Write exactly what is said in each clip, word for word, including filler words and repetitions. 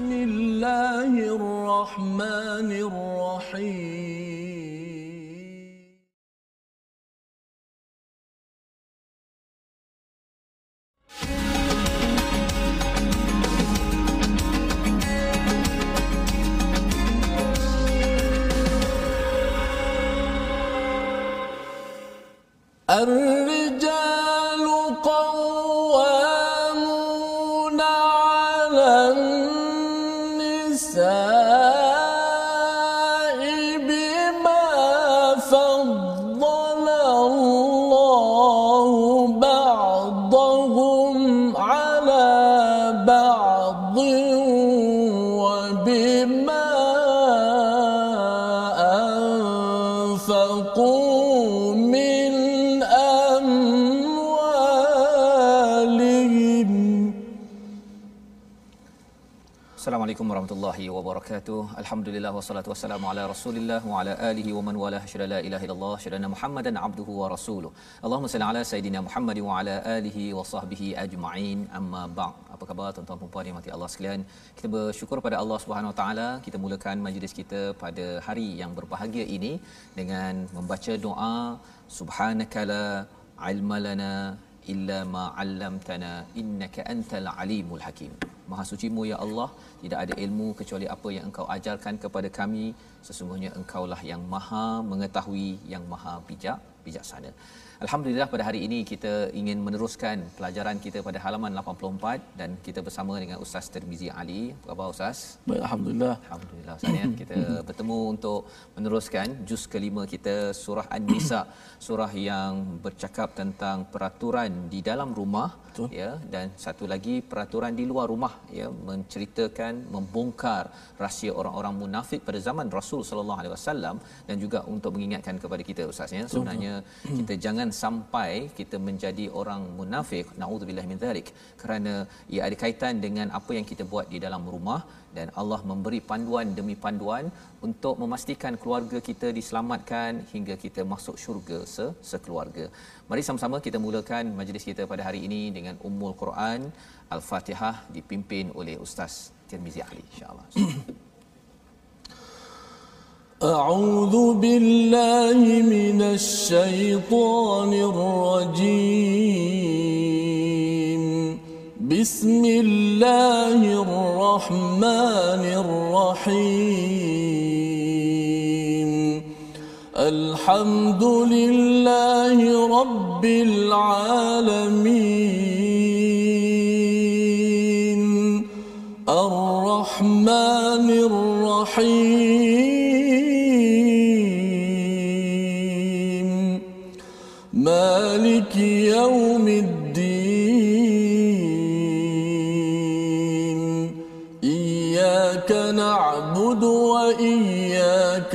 Bismillahirrahmanirrahim. الرجال قوامون على النساء بما فضل الله بعضهم على بعض وبما أنفقوا من Assalamualaikum warahmatullahi wabarakatuh. Alhamdulillah wassalatu wassalamu ala Rasulillah wa ala alihi wa man walah. Syada la ilaha illallah syadana Muhammadan abduhu wa rasuluh. Allahumma salli ala sayidina Muhammad wa ala alihi wa sahbihi ajma'in. Amma ba'd. Apa khabar tuan-tuan puan-puan yang dirahmati Allah sekalian? Kita bersyukur pada Allah Subhanahu wa taala. Kita mulakan majlis kita pada hari yang berbahagia ini dengan membaca doa subhanakala ilmalana illa ma 'allamtana innaka antal alimul hakim. Maha sucimu ya Allah, tidak ada ilmu kecuali apa yang Engkau ajarkan kepada kami. Sesungguhnya Engkaulah yang Maha mengetahui, yang Maha bijak, bijaksana. Alhamdulillah pada hari ini kita ingin meneruskan pelajaran kita pada halaman lapan puluh empat dan kita bersama dengan Ustaz Tarmizi Ali. Apa khabar Ustaz? Baik, alhamdulillah. Alhamdulillah Ustaz, kita bertemu untuk meneruskan juz kelima kita surah An-Nisa, surah yang bercakap tentang peraturan di dalam rumah. Betul. Ya, dan satu lagi peraturan di luar rumah, ya, menceritakan membongkar rahsia orang-orang munafik pada zaman Rasul sallallahu alaihi wasallam dan juga untuk mengingatkan kepada kita Ustaz ya, sebenarnya kita jangan sampai kita menjadi orang munafik, naudzubillah min zalik, kerana ia ada kaitan dengan apa yang kita buat di dalam rumah. Dan Allah memberi panduan demi panduan untuk memastikan keluarga kita diselamatkan hingga kita masuk syurga sekeluarga. Mari sama-sama kita mulakan majlis kita pada hari ini dengan Ummul Quran Al-Fatihah dipimpin oleh Ustaz Tarmizi Ali, insya-Allah. أعوذ بالله من الشيطان الرجيم بسم الله الرحمن الرحيم الحمد لله رب العالمين الرحمن الرحيم مالك يوم الدين إياك نعبد وإياك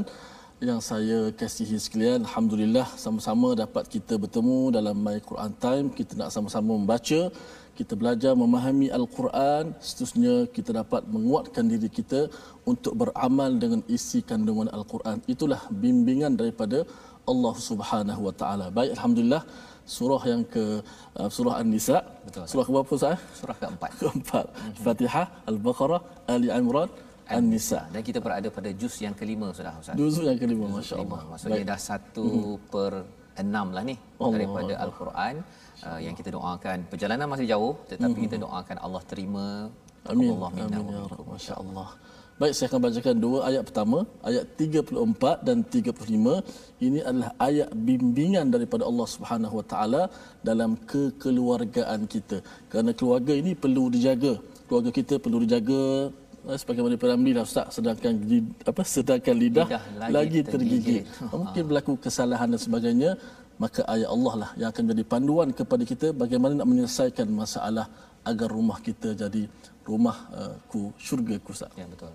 yang saya kasihi sekalian. Alhamdulillah, sama-sama dapat kita bertemu dalam My Quran Time. Kita nak sama-sama membaca, kita belajar memahami al-Quran, seterusnya kita dapat menguatkan diri kita untuk beramal dengan isi kandungan al-Quran. Itulah bimbingan daripada Allah Subhanahu Wa Taala. Baik, alhamdulillah, surah yang ke uh, surah An-Nisa. Betul. Surah keberapa Ustaz? Surah keempat. Keempat. Mm-hmm. Fatihah, Al-Baqarah, Ali Imran, An-Nisa. Dan kita berada pada juz yang kelima sudah Ustaz. Juz yang kelima, masya-Allah. Maksudnya dah satu per enam lah ni daripada Allah al-Quran. Uh, yang kita doakan, perjalanan masih jauh tetapi hmm. kita doakan Allah terima. Amin. Amin ya rabb, masya-Allah. Baik, saya akan bacakan dua ayat pertama, ayat tiga puluh empat dan tiga puluh lima. Ini adalah ayat bimbingan daripada Allah Subhanahu Wa Taala dalam kekeluargaan kita. Kerana keluarga ini perlu dijaga. Keluarga kita perlu dijaga sebagaimana P R M D lah Ustaz, sedangkan apa sedangkan lidah, lidah lagi, lagi tergigit. tergigit. Mungkin berlaku kesalahan dan sebagainya, maka ayat Allah lah yang akan jadi panduan kepada kita bagaimana nak menyelesaikan masalah agar rumah kita jadi rumahku uh, syurgaku Ustaz. Ya, betul.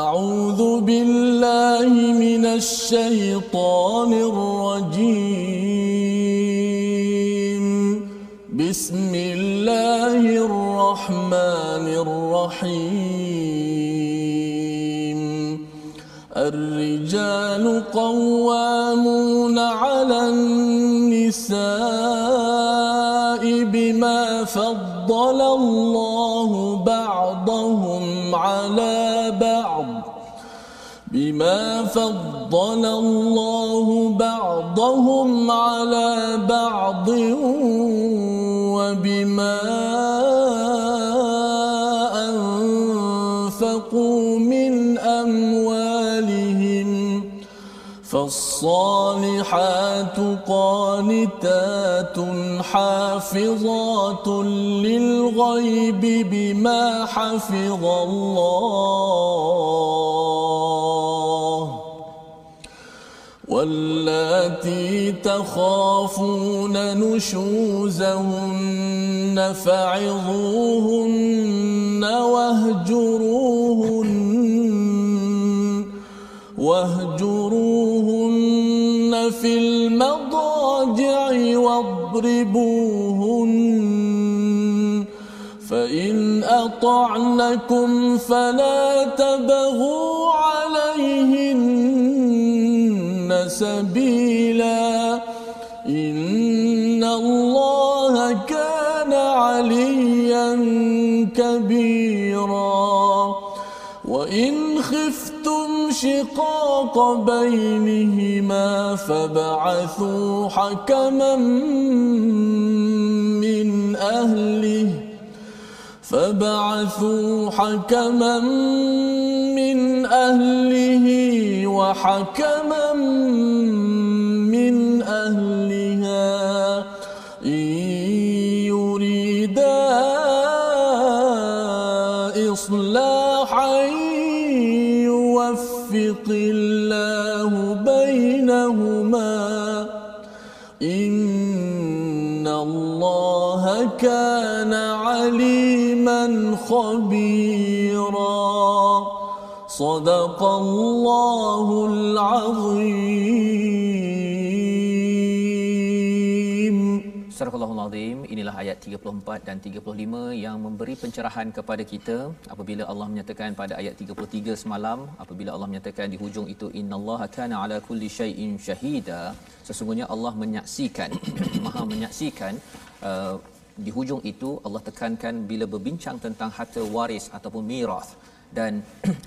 A'udzu billahi minasy syaithanir rajim. Bismillahirrahmanirrahim. Ar-rijalu qawwamuna 'alan nisaa'i bima faddala Allahu ba'dahum 'ala ba'd بما فضل الله بعضهم على بعض وبما أنفقوا من أموالهم فالصالحات قانتات حافظات للغيب بما حفظ الله واللاتي تخافون نشوزهن فعظوهن واهجروهن واهجروهن في المضاجع واضربوهن فإن أطعنكم فلا تبغوا عليهن سبيلا إن الله كان عليا كبيرا وإن خفتم شقاق بينهما فابعثوا حكما من أهله فابعثوا حكما من أهله وحكما من أهلها إن يريدا إصلاحا يوفق الله بينهما إن الله كان عليما خبيرا صدق الله العظيم. Astagfirullahal Azim. Inilah ayat tiga puluh empat dan tiga puluh lima yang memberi pencerahan kepada kita apabila Allah menyatakan pada ayat tiga puluh tiga semalam, apabila Allah menyatakan di hujung itu innallaha kana ala kulli syai'in syahida, sesungguhnya Allah menyaksikan, Maha menyaksikan. Uh, di hujung itu Allah tekankan bila berbincang tentang harta waris ataupun miras, dan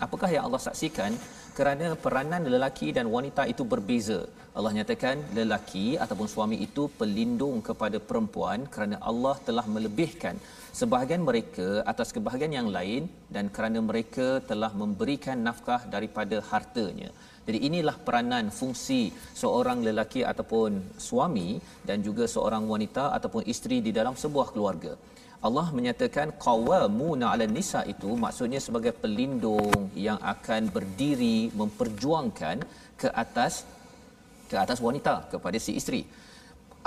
apakah yang Allah saksikan? Kerana peranan lelaki dan wanita itu berbeza. Allah nyatakan lelaki ataupun suami itu pelindung kepada perempuan kerana Allah telah melebihkan sebahagian mereka atas kebahagian yang lain, dan kerana mereka telah memberikan nafkah daripada hartanya. Jadi inilah peranan fungsi seorang lelaki ataupun suami dan juga seorang wanita ataupun isteri di dalam sebuah keluarga. Allah menyatakan qawamuna 'alan nisa, itu maksudnya sebagai pelindung yang akan berdiri memperjuangkan ke atas ke atas wanita, kepada si isteri.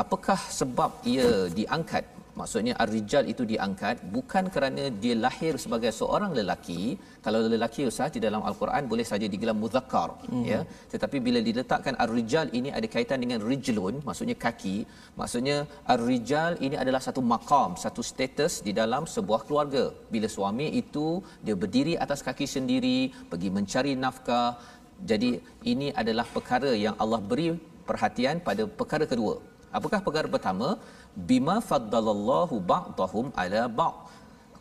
Apakah sebab ia diangkat? Maksudnya ar-rijal itu diangkat bukan kerana dia lahir sebagai seorang lelaki. Kalau lelaki Ustaz di dalam al-Quran boleh saja digelar muzakkar, mm-hmm. ya, tetapi bila diletakkan ar-rijal ini ada kaitan dengan rijlun, maksudnya kaki, maksudnya ar-rijal ini adalah satu maqam, satu status di dalam sebuah keluarga. Bila suami itu dia berdiri atas kaki sendiri pergi mencari nafkah, jadi ini adalah perkara yang Allah beri perhatian pada perkara kedua. Apakah perkara pertama? Bima faddalallahu ba'dahum ala ba'd.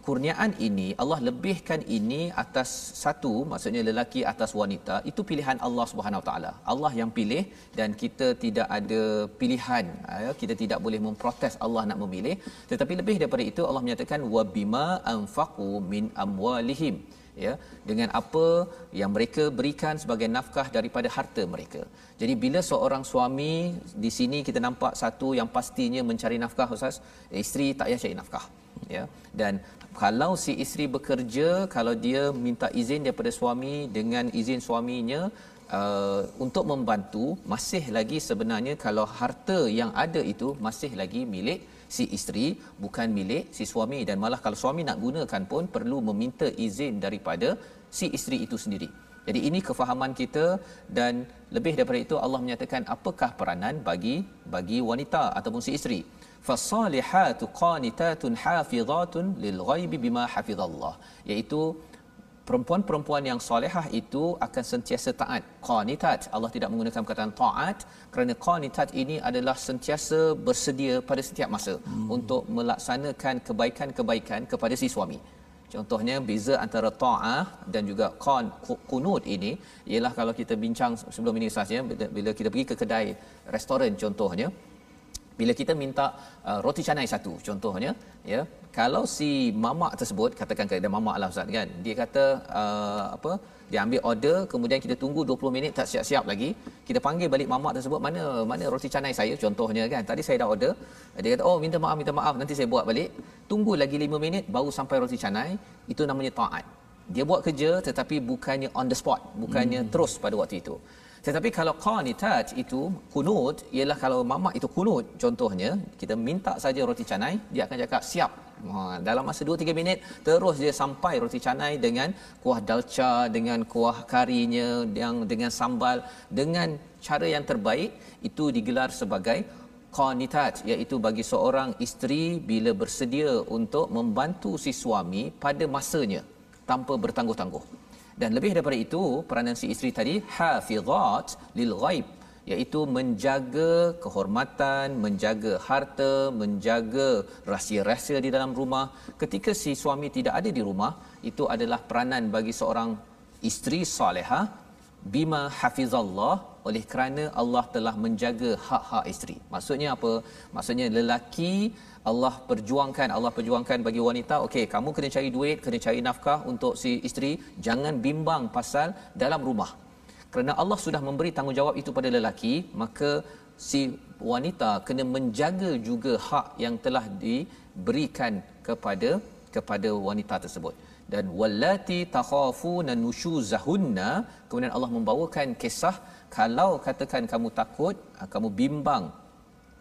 Kurniaan ini Allah lebihkan ini atas satu, maksudnya lelaki atas wanita, itu pilihan Allah Subhanahu taala. Allah yang pilih dan kita tidak ada pilihan. Kita tidak boleh memprotes Allah nak memilih. Tetapi lebih daripada itu Allah menyatakan wa bima anfaqu min amwalihim, ya, dengan apa yang mereka berikan sebagai nafkah daripada harta mereka. Jadi bila seorang suami di sini kita nampak satu yang pastinya mencari nafkah Ustaz, isteri tak payah cari nafkah, ya. Dan kalau si isteri bekerja, kalau dia minta izin daripada suami dengan izin suaminya uh, untuk membantu, masih lagi sebenarnya kalau harta yang ada itu masih lagi milik si isteri, bukan milik si suami. Dan malah kalau suami nak gunakan pun perlu meminta izin daripada si isteri itu sendiri. Jadi ini kefahaman kita. Dan lebih daripada itu Allah menyatakan apakah peranan bagi bagi wanita ataupun si isteri. Fasalihatu qanitatun hafizatun lilghaibi bima hafizallah, iaitu perempuan-perempuan yang solehah itu akan sentiasa taat. Qanitat, Allah tidak menggunakan perkataan taat kerana qanitat ini adalah sentiasa bersedia pada setiap masa hmm. untuk melaksanakan kebaikan-kebaikan kepada si suami. Contohnya beza antara taah dan juga qan qunut ini ialah kalau kita bincang sebelum ini Ustaz, ya, bila kita pergi ke kedai restoran contohnya, bila kita minta uh, roti canai satu contohnya, ya, kalau si mamak tersebut, katakan dia mamaklah Ustaz kan, dia kata uh, apa dia ambil order, kemudian kita tunggu dua puluh minit tak siap-siap lagi, kita panggil balik mamak tersebut, mana mana roti canai saya contohnya kan, tadi saya dah order. Dia kata oh minta maaf minta maaf nanti saya buat balik, tunggu lagi lima minit baru sampai roti canai. Itu namanya taat, dia buat kerja tetapi bukannya on the spot, bukannya hmm. terus pada waktu itu. Tetapi kalau qanitat itu kunut ialah kalau mamak itu kunut contohnya, kita minta saja roti canai, dia akan cakap siap. Ha, dalam masa dua tiga minit terus dia sampai roti canai dengan kuah dalca, dengan kuah karinya, yang dengan sambal, dengan cara yang terbaik. Itu digelar sebagai qanitat, iaitu bagi seorang isteri bila bersedia untuk membantu si suami pada masanya tanpa bertangguh-tangguh. Dan lebih daripada itu peranan si isteri tadi hafizat lil ghaib, iaitu menjaga kehormatan, menjaga harta, menjaga rahsia-rahsia di dalam rumah. Ketika si suami tidak ada di rumah, itu adalah peranan bagi seorang isteri solehah bima hafizallah, oleh kerana Allah telah menjaga hak-hak isteri. Maksudnya apa? Maksudnya lelaki Allah perjuangkan, Allah perjuangkan bagi wanita, okey kamu kena cari duit, kena cari nafkah untuk si isteri, jangan bimbang pasal dalam rumah. Kerana Allah sudah memberi tanggungjawab itu pada lelaki, maka si wanita kena menjaga juga hak yang telah diberikan kepada kepada wanita tersebut. Dan wallati takhafuna nushuzahunna, kemudian Allah membawakan kisah kalau katakan kamu takut, kamu bimbang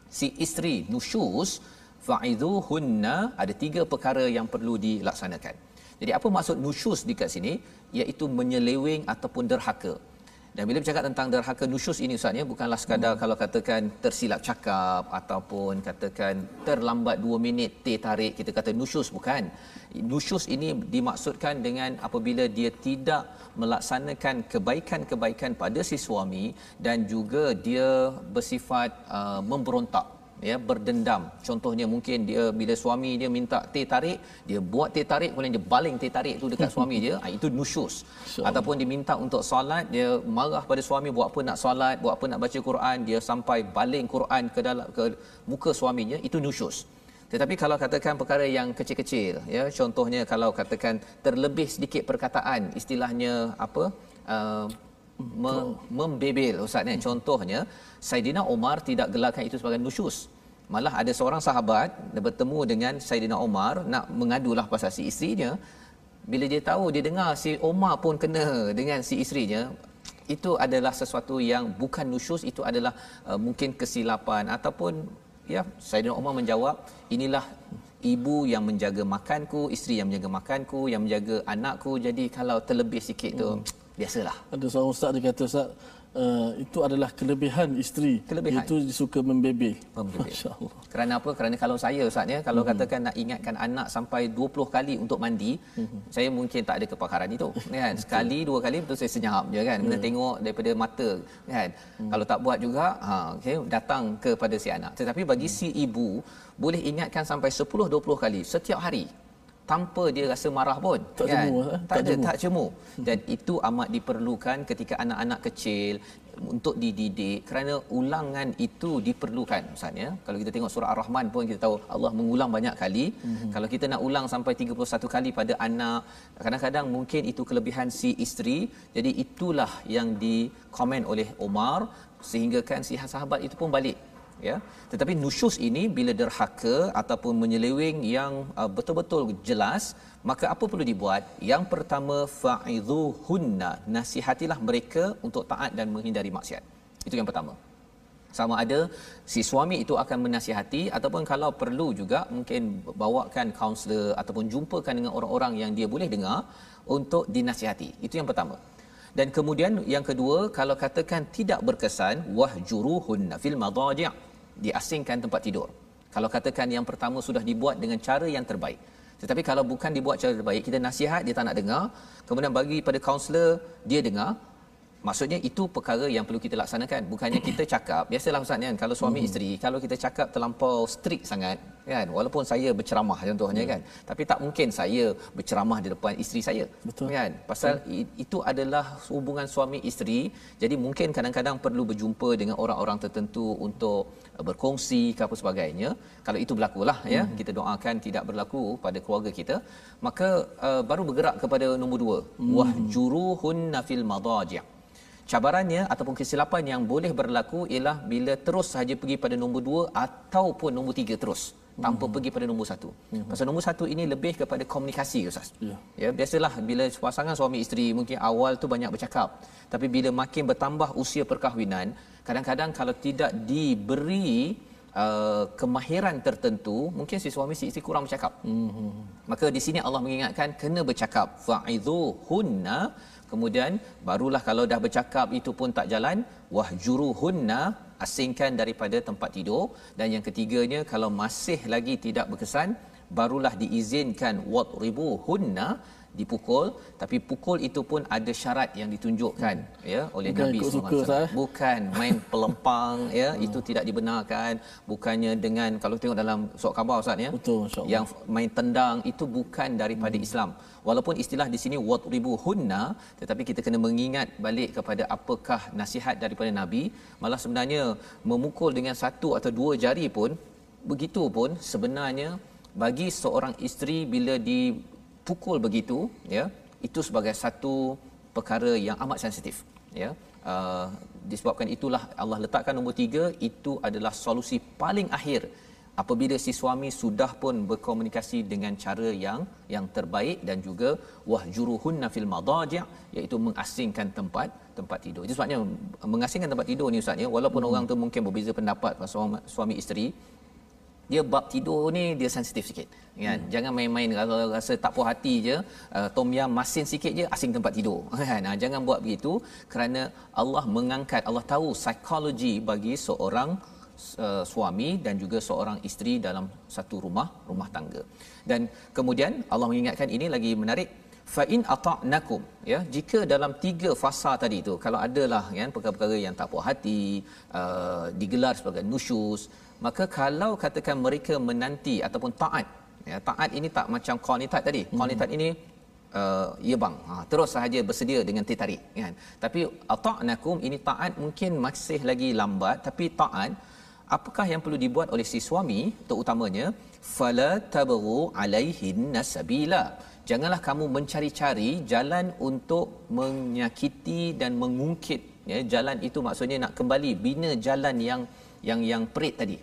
si isteri nushuz, fa'izuhunna, ada tiga perkara yang perlu dilaksanakan. Jadi apa maksud nushuz di kat sini? Iaitu menyeleweng ataupun derhaka. Dan bila bercakap tentang derhaka nusyuz ini Ustaz ya, bukanlah sekadar hmm. kalau katakan tersilap cakap ataupun katakan terlambat dua minit teh tarik kita kata nusyuz, bukan. Nusyuz ini dimaksudkan dengan apabila dia tidak melaksanakan kebaikan-kebaikan pada si suami dan juga dia bersifat uh, memberontak ya, berdendam. Contohnya mungkin dia bila suami dia minta teh tarik, dia buat teh tarik kemudian dia baling teh tarik tu dekat suami dia, itu nusyuz. So, ataupun dia minta untuk solat, dia marah pada suami buat apa nak solat, buat apa nak baca Quran, dia sampai baling Quran ke dalam ke muka suaminya, itu nusyuz. Tetapi kalau katakan perkara yang kecil-kecil ya, contohnya kalau katakan terlebih sedikit perkataan, istilahnya apa uh, Mem- membebel Ustaz ya. Contohnya Saidina Umar tidak gelarkan itu sebagai nusyuz. Malah ada seorang sahabat bertemu dengan Saidina Umar nak mengadulah pasal si isterinya. Bila dia tahu dia dengar si Umar pun kena dengan si isterinya, itu adalah sesuatu yang bukan nusyuz, itu adalah uh, mungkin kesilapan ataupun ya. Saidina Umar menjawab, inilah ibu yang menjaga makanku, isteri yang menjaga makanku, yang menjaga anakku, jadi kalau terlebih sikit tu hmm. biasalah. Ada seorang ustaz dia kata, ustaz uh, itu adalah kelebihan isteri, kelebihan. Itu suka membebel. Masya-Allah. Kerana apa? Kerana kalau saya ustaz ya, kalau hmm. katakan nak ingatkan anak sampai dua puluh kali untuk mandi, hmm. saya mungkin tak ada kepakaran itu kan. Sekali dua kali betul saya senyap je kan. Kena yeah. tengok daripada mata kan. Hmm. Kalau tak buat juga ha okay, datang kepada si anak. Tetapi bagi hmm. si ibu boleh ingatkan sampai sepuluh dua puluh kali setiap hari, tanpa dia rasa marah pun tak kan? cemur tak, tak ada cemur. tak cemur dan itu amat diperlukan ketika anak-anak kecil untuk dididik, kerana ulangan itu diperlukan Ustaz ya. Kalau kita tengok surah Ar-Rahman pun kita tahu Allah mengulang banyak kali. Mm-hmm. Kalau kita nak ulang sampai tiga puluh satu kali pada anak, kadang-kadang mungkin itu kelebihan si isteri. Jadi itulah yang dikomen oleh Umar sehingga kan si sahabat itu pun balik ya. Tetapi nusyuz ini bila derhaka ataupun menyeleweng yang uh, betul-betul jelas, maka apa perlu dibuat? Yang pertama, fa'idhuhunna, nasihatilah mereka untuk taat dan menghindari maksiat. Itu yang pertama. Sama ada si suami itu akan menasihati ataupun kalau perlu juga mungkin bawakan kaunselor ataupun jumpakan dengan orang-orang yang dia boleh dengar untuk dinasihati. Itu yang pertama. Dan kemudian yang kedua, kalau katakan tidak berkesan, wahjuruhunna fil madaji', diasingkan tempat tidur. Kalau katakan yang pertama sudah dibuat dengan cara yang terbaik, tetapi kalau bukan dibuat cara terbaik, kita nasihat dia tak nak dengar, kemudian bagi pada kaunselor dia dengar, maksudnya itu perkara yang perlu kita laksanakan. Bukannya kita cakap biasalah Ustaz kan, kalau suami hmm. isteri kalau kita cakap terlampau strict sangat kan, walaupun saya berceramah contohnya hmm. kan, tapi tak mungkin saya berceramah di depan isteri saya. Betul. Kan, pasal hmm. itu adalah hubungan suami isteri. Jadi mungkin kadang-kadang perlu berjumpa dengan orang-orang tertentu untuk berkongsi ke apa sebagainya. Kalau itu berlakulah ya, hmm. kita doakan tidak berlaku pada keluarga kita, maka uh, baru bergerak kepada nombor dua, hmm. wahjuruhunna fil madaji'. Cabarannya ataupun kesilapan yang boleh berlaku ialah bila terus sahaja pergi pada nombor dua ataupun nombor tiga terus, tanpa hmm. pergi pada nombor satu. Hmm. Pasal nombor satu ini lebih kepada komunikasi Ustaz. Ya. Ya, biasalah bila pasangan suami isteri mungkin awal tu banyak bercakap, tapi bila makin bertambah usia perkahwinan, kadang-kadang kalau tidak diberi Uh, kemahiran tertentu, mungkin si suami si isteri kurang bercakap. Mm-hmm. Maka di sini Allah mengingatkan kena bercakap, fa'idhuhunna, kemudian barulah kalau dah bercakap itu pun tak jalan, wahjuruhunna, asingkan daripada tempat tidur. Dan yang ketiganya, kalau masih lagi tidak berkesan, barulah diizinkan wadribuhunna, dipukul, tapi pukul itu pun ada syarat yang ditunjukkan hmm. ya oleh bukan Nabi sallallahu alaihi wasallam. Bukan main pelempang ya, hmm. itu tidak dibenarkan. Bukannya dengan kalau tengok dalam surat khabar Ustaz ya. Betul, insya-Allah. Yang main tendang itu bukan daripada hmm. Islam. Walaupun istilah di sini wadribuhunna, tetapi kita kena mengingat balik kepada apakah nasihat daripada Nabi. Malah sebenarnya memukul dengan satu atau dua jari pun begitu pun sebenarnya bagi seorang isteri bila di pukul begitu ya, itu sebagai satu perkara yang amat sensitif ya. Uh, disebabkan itulah Allah letakkan nombor tiga, itu adalah solusi paling akhir apabila si suami sudah pun berkomunikasi dengan cara yang yang terbaik dan juga wahjuruhunna fil madaji', iaitu mengasingkan tempat tempat tidur. Itu sebabnya mengasingkan tempat tidur ni Ustaz ya, walaupun hmm. orang tu mungkin berbeza pendapat pasal suami isteri, dia bab tidur ni dia sensitif sikit kan. Hmm. Jangan main-main rasa tak puas hati je, uh, tom yam masin sikit je asing tempat tidur kan. Nah, jangan buat begitu kerana Allah mengangkat, Allah tahu psikologi bagi seorang uh, suami dan juga seorang isteri dalam satu rumah rumah tangga. Dan kemudian Allah mengingatkan, ini lagi menarik, fa in ata'nakum, ya, jika dalam tiga fasa tadi tu kalau adalah kan perkara-perkara yang tak puas hati, uh, digelar sebagai nusyuz, maka kalau katakan mereka menanti ataupun taat, ya, taat ini tak macam qanitat tadi. Qanitat hmm. ini uh, ya bang, ha, terus sahaja bersedia dengan tertarik kan. Tapi ata'nakum ini taat mungkin masih lagi lambat, tapi taat. Apakah yang perlu dibuat oleh si suami terutamanya? Fala tabghu alaihinna sabila, janganlah kamu mencari-cari jalan untuk menyakiti dan mengungkit, ya, jalan itu maksudnya nak kembali bina jalan yang yang yang perit tadi.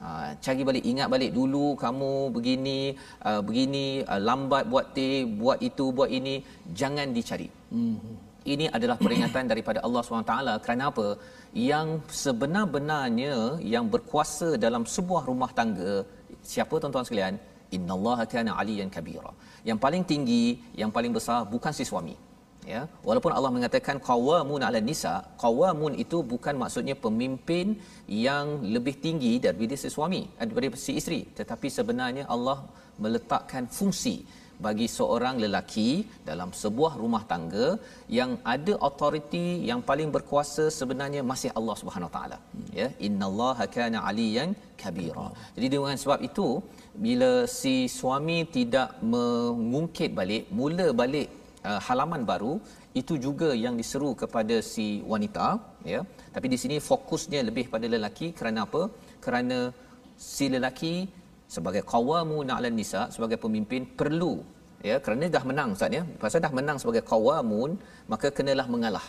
Ha, cari balik, ingat balik dulu kamu begini, uh, begini uh, lambat buat teh, buat itu, buat ini, jangan dicari. Hmm. Ini adalah peringatan daripada Allah subhanahu wa taala. Kerana apa? Yang sebenar-benarnya yang berkuasa dalam sebuah rumah tangga siapa tuan-tuan sekalian? Innallaha kana aliyan kabira. Yang paling tinggi, yang paling besar bukan si suami, ya. Walaupun Allah mengatakan qawamun ala nisa, qawamun itu bukan maksudnya pemimpin yang lebih tinggi daripada si suami, daripada si isteri, tetapi sebenarnya Allah meletakkan fungsi bagi seorang lelaki dalam sebuah rumah tangga yang ada autoriti, yang paling berkuasa sebenarnya masih Allah Subhanahu Wa Taala, ya. Innallaha kana aliyan kabira. Jadi dengan sebab itu bila si suami tidak mengungkit balik, mula balik uh, halaman baru, itu juga yang diseru kepada si wanita, ya. Tapi di sini fokusnya lebih pada lelaki. Kerana apa? Kerana si lelaki sebagai qawamun ala nisa, sebagai pemimpin perlu, ya, kerana dah menang ustaz, ya, pasal dah menang sebagai qawamun, maka kenalah mengalah.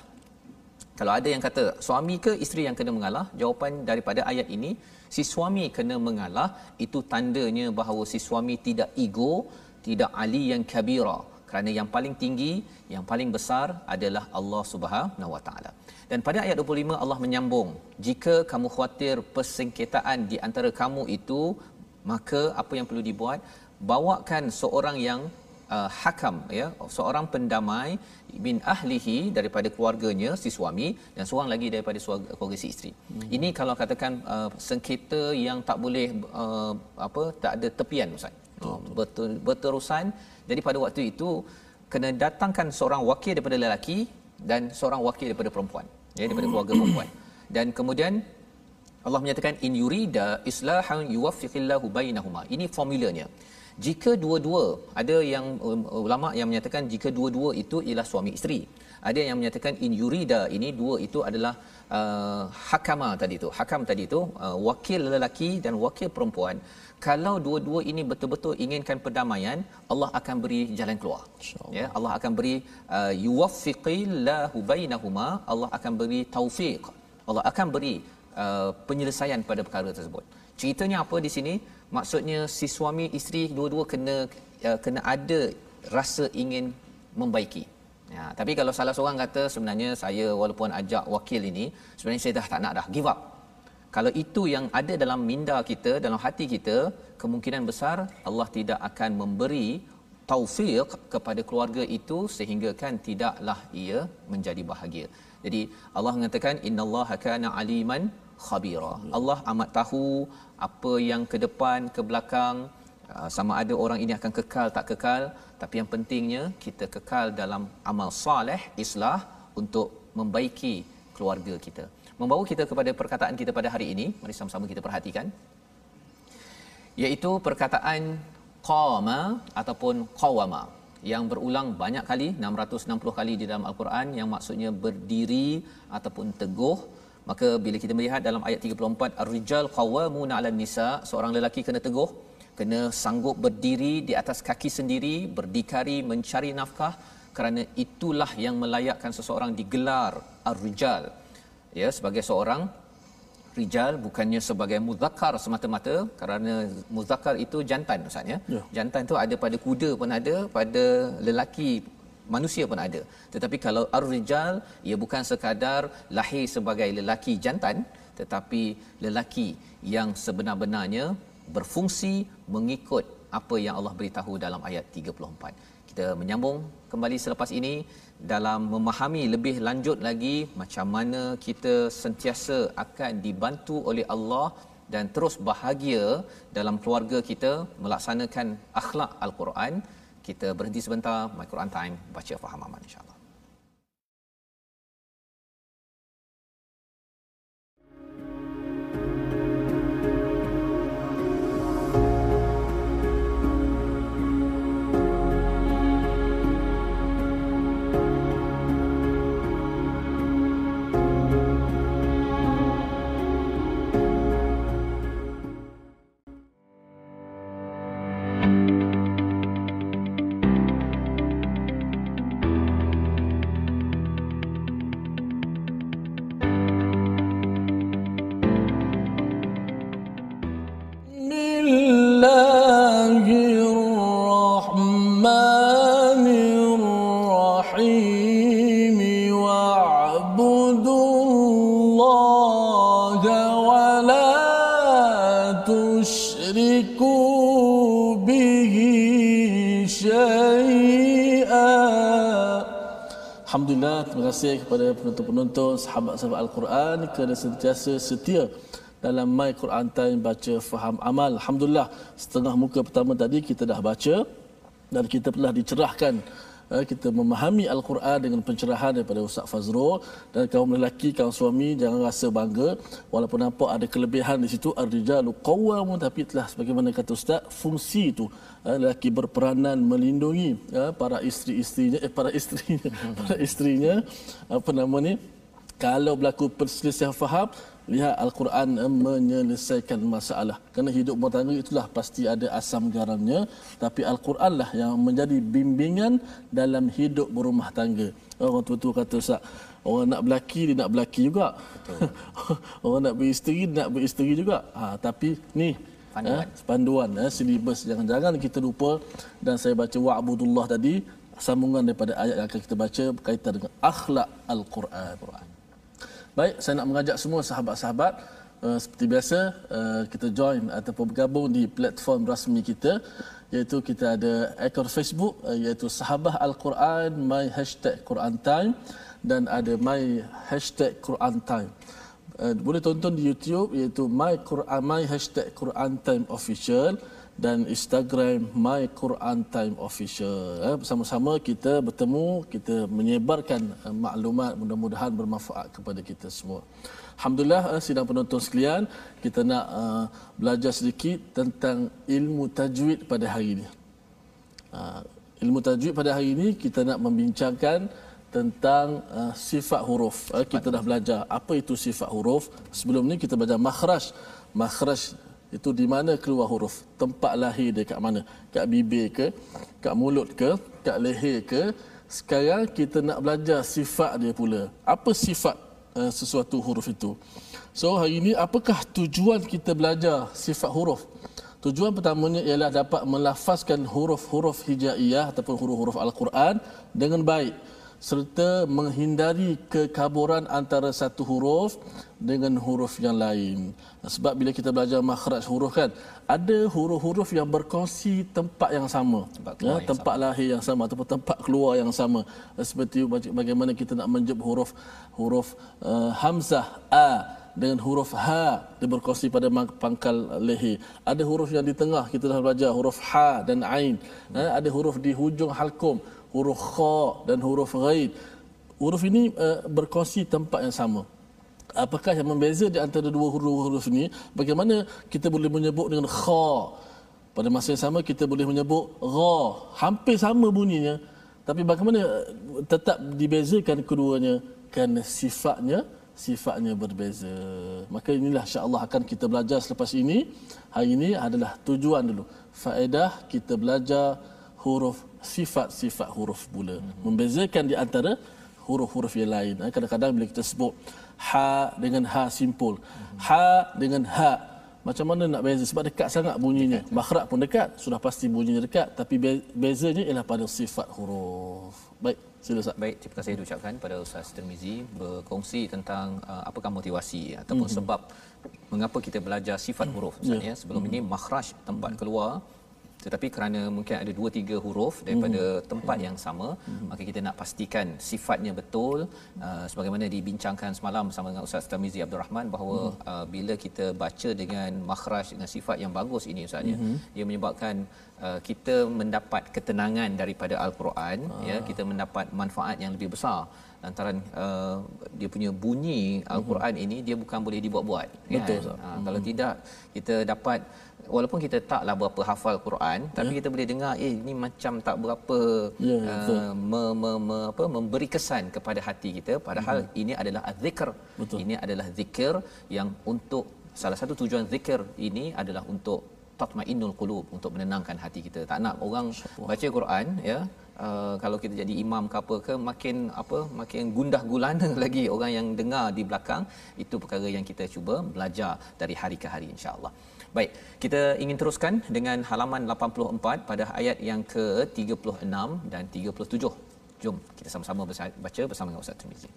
Kalau ada yang kata suami ke isteri yang kena mengalah, jawapan daripada ayat ini si suami kena mengalah. Itu tandanya bahawa si suami tidak ego, tidak ali yang kabira, kerana yang paling tinggi, yang paling besar adalah Allah Subhanahu Wa Taala. Dan pada ayat dua puluh lima Allah menyambung, jika kamu khuatir persengketaan di antara kamu itu, maka apa yang perlu dibuat? Bawakan seorang yang uh, hakam, ya, seorang pendamai bin ahlihi, daripada keluarganya si suami, dan seorang lagi daripada keluarga si isteri. Hmm. Ini kalau katakan uh, sengketa yang tak boleh uh, apa tak ada tepian ustaz. Oh, betul, berterusan. Jadi pada waktu itu kena datangkan seorang wakil daripada lelaki dan seorang wakil daripada perempuan, ya, daripada keluarga perempuan. Dan kemudian Allah menyatakan in yurida islahan yuwaffiqillahu bainahuma. Ini formulanya. Jika dua-dua, ada yang um, ulama yang menyatakan jika dua-dua itu ialah suami isteri. Ada yang menyatakan in yurida ini dua itu adalah uh, hakama tadi tu. Hakam tadi tu uh, wakil lelaki dan wakil perempuan. Kalau dua-dua ini betul-betul inginkan perdamaian, Allah akan beri jalan keluar. InsyaAllah. Ya, Allah akan beri uh, yuwaffiqillahu bainahuma. Allah akan beri taufiq. Allah akan beri Uh, penyelesaian pada perkara tersebut. Ceritanya apa di sini? Maksudnya si suami isteri dua-dua kena uh, kena ada rasa ingin membaiki. Ya, tapi kalau salah seorang kata sebenarnya saya walaupun ajak wakil ini, sebenarnya saya dah tak nak dah, give up. Kalau itu yang ada dalam minda kita, dalam hati kita, kemungkinan besar Allah tidak akan memberi taufiq kepada keluarga itu sehingga kan tidaklah ia menjadi bahagia. Jadi Allah mengatakan innallaha kana aliman khabira. Allah amat tahu apa yang ke depan, ke belakang, sama ada orang ini akan kekal tak kekal, tapi yang pentingnya kita kekal dalam amal soleh, islah untuk membaiki keluarga kita. Membawa kita kepada perkataan kita pada hari ini, mari sama-sama kita perhatikan, iaitu perkataan qama ataupun qawama yang berulang banyak kali, enam ratus enam puluh kali di dalam Al-Quran, yang maksudnya berdiri ataupun teguh. Maka bila kita melihat dalam ayat tiga puluh empat, ar-rijal qawwamuna 'alan nisa, seorang lelaki kena teguh, kena sanggup berdiri di atas kaki sendiri, berdikari mencari nafkah, kerana itulah yang melayakkan seseorang digelar ar-rijal, ya, sebagai seorang rijal, bukannya sebagai muzakkar semata-mata, kerana muzakkar itu jantan ustaz, ya. Jantan tu ada pada kuda pun ada, pada lelaki manusia pun ada. Tetapi kalau ar-rijal, ia bukan sekadar lahir sebagai lelaki jantan, tetapi lelaki yang sebenar-benarnya berfungsi mengikut apa yang Allah beritahu dalam ayat tiga puluh empat. Kita menyambung kembali selepas ini dalam memahami lebih lanjut lagi macam mana kita sentiasa akan dibantu oleh Allah dan terus bahagia dalam keluarga kita melaksanakan akhlak Al-Quran. Kita berhenti sebentar. My Quran Time, baca faham aman insya-Allah. Alhamdulillah, terima kasih kepada penonton-penonton, sahabat-sahabat Al-Quran kerana sentiasa setia dalam My Quran Time, baca faham amal. Alhamdulillah, setengah muka pertama tadi kita dah baca dan kita telah dicerahkan. Kita memahami Al-Quran dengan pencerahan daripada Ustaz Fazrul, dan kaum lelaki, kaum suami jangan rasa bangga walaupun nampak ada kelebihan di situ ar-rijalu qawwamun, tapi telah sebagaimana kata ustaz, fungsi itu lelaki berperanan melindungi para isteri-isterinya eh, para isterinya para isterinya apa nama ni, kalau berlaku perselisihan faham, lihat Al-Quran menyelesaikan masalah. Kerana hidup bertanggungjawab itulah pasti ada asam garamnya, tapi Al-Quranlah yang menjadi bimbingan dalam hidup berumah tangga. Orang tua-tua kata Ustaz, orang nak berlaki dia nak berlaki juga. Orang nak beristeri dia nak beristeri juga. Ha, tapi ni panduan, eh, panduan eh, silibus, jangan-jangan kita lupa. Dan saya baca wa'budullah tadi, sambungan daripada ayat yang akan kita baca berkaitan dengan akhlak Al-Quran. Baik, saya nak mengajak semua sahabat-sahabat uh, seperti biasa uh, kita join ataupun bergabung di platform rasmi kita, iaitu kita ada akaun Facebook uh, iaitu Sahabah Al-Quran My Hashtag Quran Time, dan ada My Hashtag Quran Time. Uh, boleh tonton di YouTube iaitu My Quran My Hashtag Quran Time Official, dan Instagram My Quran Time Official. Eh, bersama-sama kita bertemu, kita menyebarkan eh, maklumat mudah-mudahan bermanfaat kepada kita semua. Alhamdulillah, eh, sidang penonton sekalian, kita nak eh, belajar sedikit tentang ilmu tajwid pada hari ini. Eh, ilmu tajwid pada hari ini kita nak membincangkan tentang uh, sifat huruf. Eh, kita dah belajar apa itu sifat huruf. Sebelum ni kita belajar makhraj. Makhraj itu di mana keluar huruf, tempat lahir dia kat mana, kat bibir ke, kat mulut ke, kat leher ke. Sekarang kita nak belajar sifat dia pula, apa sifat uh, sesuatu huruf itu. So hari ini apakah tujuan kita belajar sifat huruf? Tujuan pertamanya ialah dapat melafazkan huruf-huruf hijaiyah ataupun huruf-huruf Al-Quran dengan baik, serta menghindari kekaburan antara satu huruf dengan huruf yang lain. Sebab bila kita belajar makhraj huruf kan, ada huruf-huruf yang berkongsi tempat yang sama, tempat, ya, yang tempat sama. lahir yang sama ataupun tempat keluar yang sama. Seperti bagaimana kita nak menjeb huruf huruf uh, hamzah a dengan huruf h, dia berkongsi pada pangkal leher. Ada huruf yang di tengah, kita dah belajar huruf ha dan ain. Hmm. Ada huruf di hujung halqum, huruf kha dan huruf ghain. Huruf ini uh, berkongsi tempat yang sama. Apakah yang membeza di antara dua huruf-huruf ini? Bagaimana kita boleh menyebut dengan kha, pada masa yang sama kita boleh menyebut gha, hampir sama bunyinya, tapi bagaimana tetap dibezakan keduanya? Kerana sifatnya sifatnya berbeza. Maka inilah insya-Allah akan kita belajar selepas ini. Hari ini adalah tujuan dulu, faedah kita belajar huruf, sifat-sifat huruf pula. Hmm. Membezakan di antara huruf-huruf yang lain. Kadang-kadang bila kita sebut ha dengan ha simpul, hmm. ha dengan ha, macam mana nak beza? Sebab dekat sangat bunyinya. Dekat. Makhraj pun dekat, sudah pasti bunyinya dekat, tapi bezanya ialah pada sifat huruf. Baik. Selalu Ustaz, baik, terima kasih diucapkan kepada Ustaz Tarmizi berkongsi tentang uh, apakah motivasi ataupun mm-hmm. sebab mengapa kita belajar sifat mm-hmm. huruf Ustaz, yeah. ya. Sebelum mm-hmm. ini makhraj tempat keluar, tetapi kerana mungkin ada dua tiga huruf daripada mm-hmm. tempat yang sama, mm-hmm. maka kita nak pastikan sifatnya betul, uh, sebagaimana dibincangkan semalam bersama dengan Ustaz Tarmizi Abdul Rahman bahawa mm-hmm. uh, bila kita baca dengan makhraj dengan sifat yang bagus ini Ustaz, mm-hmm. ia menyebabkan uh, kita mendapat ketenangan daripada al-Quran, ah. ya, kita mendapat manfaat yang lebih besar lantaran uh, dia punya bunyi al-Quran mm-hmm. ini dia bukan boleh dibuat-buat, betul kan? Ustaz. Ha, mm-hmm. Kalau tidak kita dapat, walaupun kita taklah berapa hafal Quran, tapi yeah. kita boleh dengar eh ini macam tak berapa yeah, yeah, uh, me, me, me, apa memberi kesan kepada hati kita, padahal mm-hmm. ini adalah az-zikr. Ini adalah zikir yang untuk salah satu tujuan zikir ini adalah untuk tatmainnul qulub, untuk menenangkan hati kita. Tak nak orang Syabah. baca Quran ya, Uh, kalau kita jadi imam ke apa ke, makin apa makin gundah gulana lagi orang yang dengar di belakang. Itu perkara yang kita cuba belajar dari hari ke hari, insya-Allah. Baik, kita ingin teruskan dengan halaman lapan puluh empat pada ayat yang ke tiga puluh enam dan tiga puluh tujuh. Jom kita sama-sama baca bersama dengan Ustaz Tarmizi.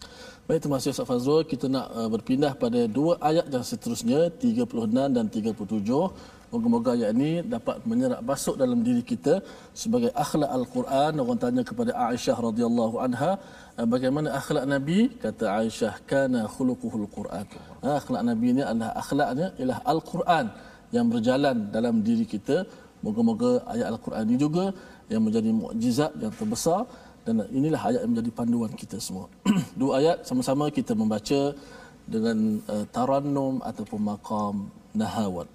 Baik, terima kasih Ustaz Fazrul. Kita nak uh, berpindah pada dua ayat yang seterusnya, tiga puluh enam dan tiga puluh tujuh. Moga-moga ayat ini dapat menyerap masuk dalam diri kita sebagai akhlak al-Quran. Orang tanya kepada Aisyah radhiyallahu anha, bagaimana akhlak Nabi? Kata Aisyah, kana khuluquhul Quran. Akhlak Nabi ini adalah akhlaknya ialah al-Quran yang berjalan dalam diri kita. Moga-moga ayat al-Quran ini juga yang menjadi mukjizat yang terbesar, dan inilah ayat yang menjadi panduan kita semua. Dua ayat sama-sama kita membaca dengan uh, tarannum ataupun maqam nahawat.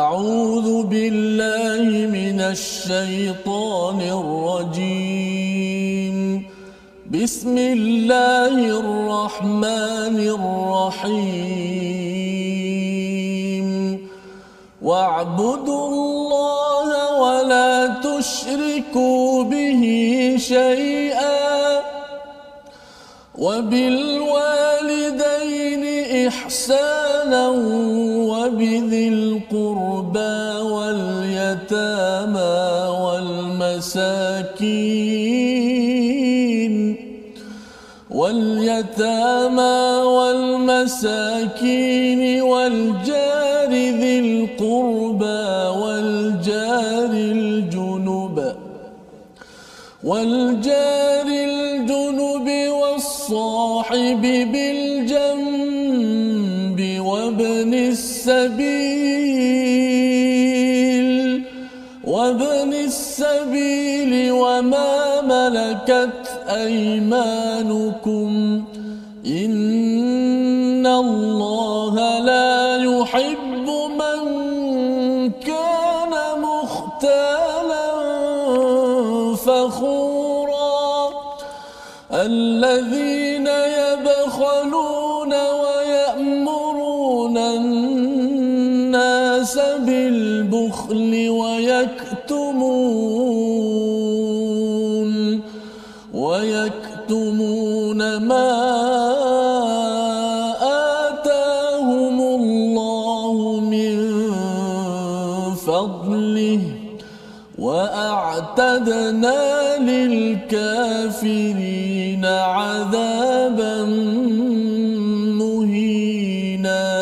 أعوذ بالله من الشيطان الرجيم بسم الله الرحمن الرحيم واعبدوا الله ولا تشركوا به شيئا وبالوالدين إحسانا وبذي القربى واليتامى والمساكين واليتامى والمساكين والجار ذي القربى والجار الجنب والجار الجنب والصاحب بالجنب وابن السبيل وابن السبيل وما ملكت أيمانكم إن الله لا يحب من كان مختالا فخورا الذين يبخلون ويأمرون الناس بالبخل ويكتمون ويكتمون ما آتاهم الله من فضله وأعتدنا للكافرين عذابا مهينا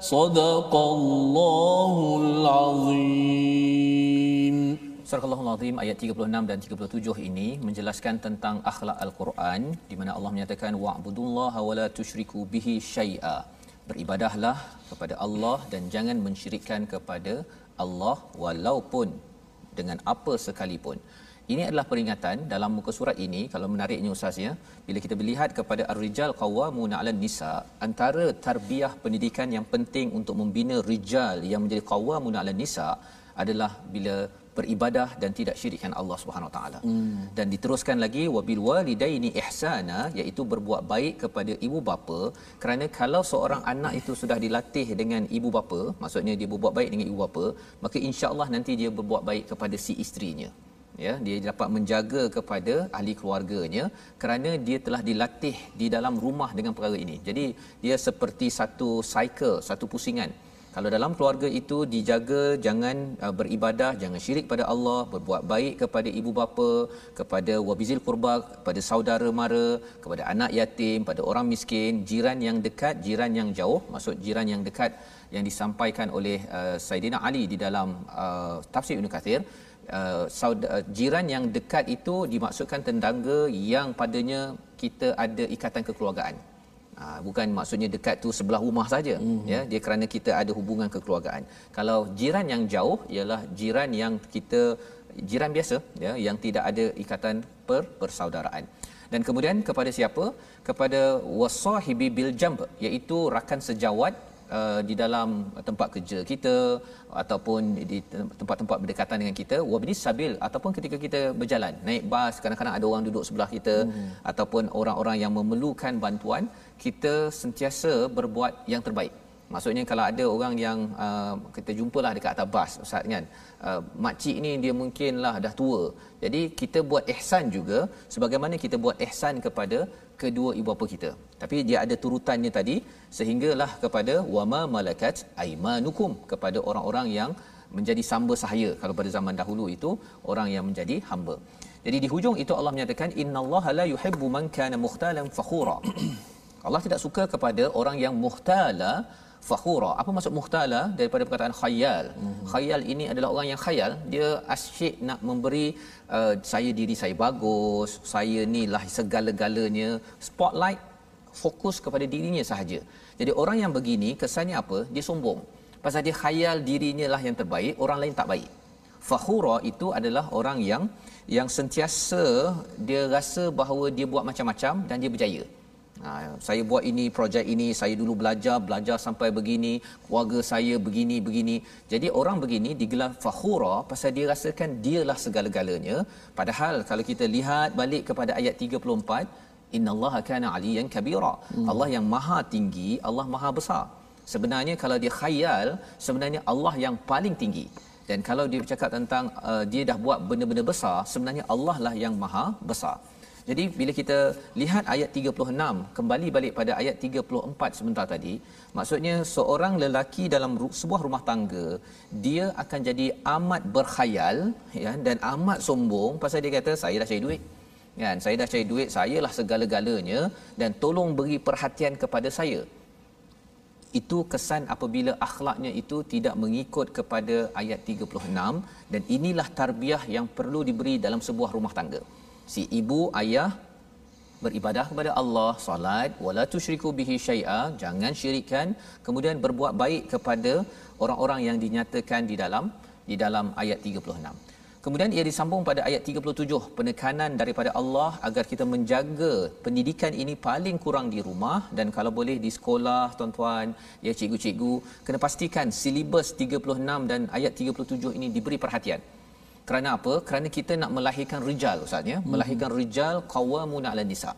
صدق الله العظيم. Surah Al-Lail ayat tiga puluh enam dan tiga puluh tujuh ini menjelaskan tentang akhlak al-Quran, di mana Allah menyatakan wa'budullaha wa la tusyriku bihi syai'a. Beribadahlah kepada Allah dan jangan mensyirikkan kepada Allah walaupun dengan apa sekalipun. Ini adalah peringatan dalam muka surat ini. Kalau menariknya Ustaz ya, bila kita melihat kepada ar-rijal qawwamuna 'alan nisa, antara tarbiyah pendidikan yang penting untuk membina rijal yang menjadi qawwamuna 'alan nisa adalah bila beribadah dan tidak syirikkan Allah Subhanahu Wa Taala. Dan diteruskan lagi wabil walidaini ihsana, iaitu berbuat baik kepada ibu bapa, kerana kalau seorang anak itu sudah dilatih dengan ibu bapa, maksudnya dia berbuat baik dengan ibu bapa, maka insya-Allah nanti dia berbuat baik kepada si isterinya. Ya, dia dapat menjaga kepada ahli keluarganya kerana dia telah dilatih di dalam rumah dengan perkara ini. Jadi dia seperti satu cycle, satu pusingan. Kalau dalam keluarga itu dijaga, jangan uh, beribadah, jangan syirik pada Allah, berbuat baik kepada ibu bapa, kepada wabizil qurba, kepada saudara mara, kepada anak yatim, pada orang miskin, jiran yang dekat, jiran yang jauh. Maksud jiran yang dekat yang disampaikan oleh uh, Saidina Ali di dalam uh, tafsir Ibn Kathir, uh, saudara, uh, jiran yang dekat itu dimaksudkan tetangga yang padanya kita ada ikatan kekeluargaan. Ha, bukan maksudnya dekat tu sebelah rumah saja, mm-hmm. ya, dia kerana kita ada hubungan kekeluargaan. Kalau jiran yang jauh ialah jiran yang kita jiran biasa, ya, yang tidak ada ikatan per persaudaraan. Dan kemudian kepada siapa? Kepada wasahibi bil jamb, iaitu rakan sejawat uh, di dalam tempat kerja kita ataupun di tempat-tempat berdekatan dengan kita, wabnis sabil, ataupun ketika kita berjalan naik bas, kadang-kadang ada orang duduk sebelah kita, mm-hmm. ataupun orang-orang yang memerlukan bantuan. Kita sentiasa berbuat yang terbaik. Maksudnya kalau ada orang yang uh, kita jumpalah dekat atas bas, ustaz kan, uh, makcik ni dia mungkinlah dah tua. Jadi kita buat ihsan juga sebagaimana kita buat ihsan kepada kedua ibu bapa kita. Tapi dia ada turutannya tadi, sehinggalah kepada wama malakat aimanukum, kepada orang-orang yang menjadi samba sahaya. Kalau pada zaman dahulu itu orang yang menjadi hamba. Jadi di hujung itu Allah menyatakan innallaha la yuhibbu man kana mukhtalan fakhura. Allah tidak suka kepada orang yang muhtala fakhura. Apa maksud muhtala? Daripada perkataan khayal. Mm-hmm. Khayal ini adalah orang yang khayal, dia asyik nak memberi uh, saya diri saya bagus, saya ni lah segala-galanya, spotlight fokus kepada dirinya sahaja. Jadi orang yang begini kesannya apa? Dia sombong. Pasal dia khayal dirinya lah yang terbaik, orang lain tak baik. Fakhura itu adalah orang yang yang sentiasa dia rasa bahawa dia buat macam-macam dan dia berjaya. Ha, saya buat ini, projek ini, saya dulu belajar, belajar sampai begini, keluarga saya begini, begini. Jadi orang begini digelar fakhura pasal dia rasakan dialah segala-galanya. Padahal kalau kita lihat balik kepada ayat tiga puluh empat, innallaha kana aliyan kabira. Hmm. Allah yang maha tinggi, Allah maha besar. Sebenarnya kalau dia khayal, sebenarnya Allah yang paling tinggi. Dan kalau dia bercakap tentang uh, dia dah buat benda-benda besar, sebenarnya Allah lah yang maha besar. Jadi bila kita lihat ayat tiga puluh enam, kembali balik pada ayat tiga puluh empat sebentar tadi, maksudnya seorang lelaki dalam sebuah rumah tangga, dia akan jadi amat berkhayal, ya, dan amat sombong pasal dia kata saya dah cari duit, kan, saya dah cari duit, saya lah segala-galanya, dan tolong beri perhatian kepada saya. Itu kesan apabila akhlaknya itu tidak mengikut kepada ayat tiga puluh enam, dan inilah tarbiyah yang perlu diberi dalam sebuah rumah tangga. Si ibu ayah beribadah kepada Allah, solat, wala tusyriku bihi syai'a, jangan syirikkan, kemudian berbuat baik kepada orang-orang yang dinyatakan di dalam di dalam ayat tiga puluh enam. Kemudian ia disambung pada ayat tiga puluh tujuh, penekanan daripada Allah agar kita menjaga pendidikan ini paling kurang di rumah, dan kalau boleh di sekolah, tuan-tuan, ya, cikgu-cikgu kena pastikan silibus tiga puluh enam dan ayat tiga puluh tujuh ini diberi perhatian. Kerana apa? Kerana kita nak melahirkan rijal, ustaz, ya, melahirkan hmm. rijal qawamuna 'ala nisa.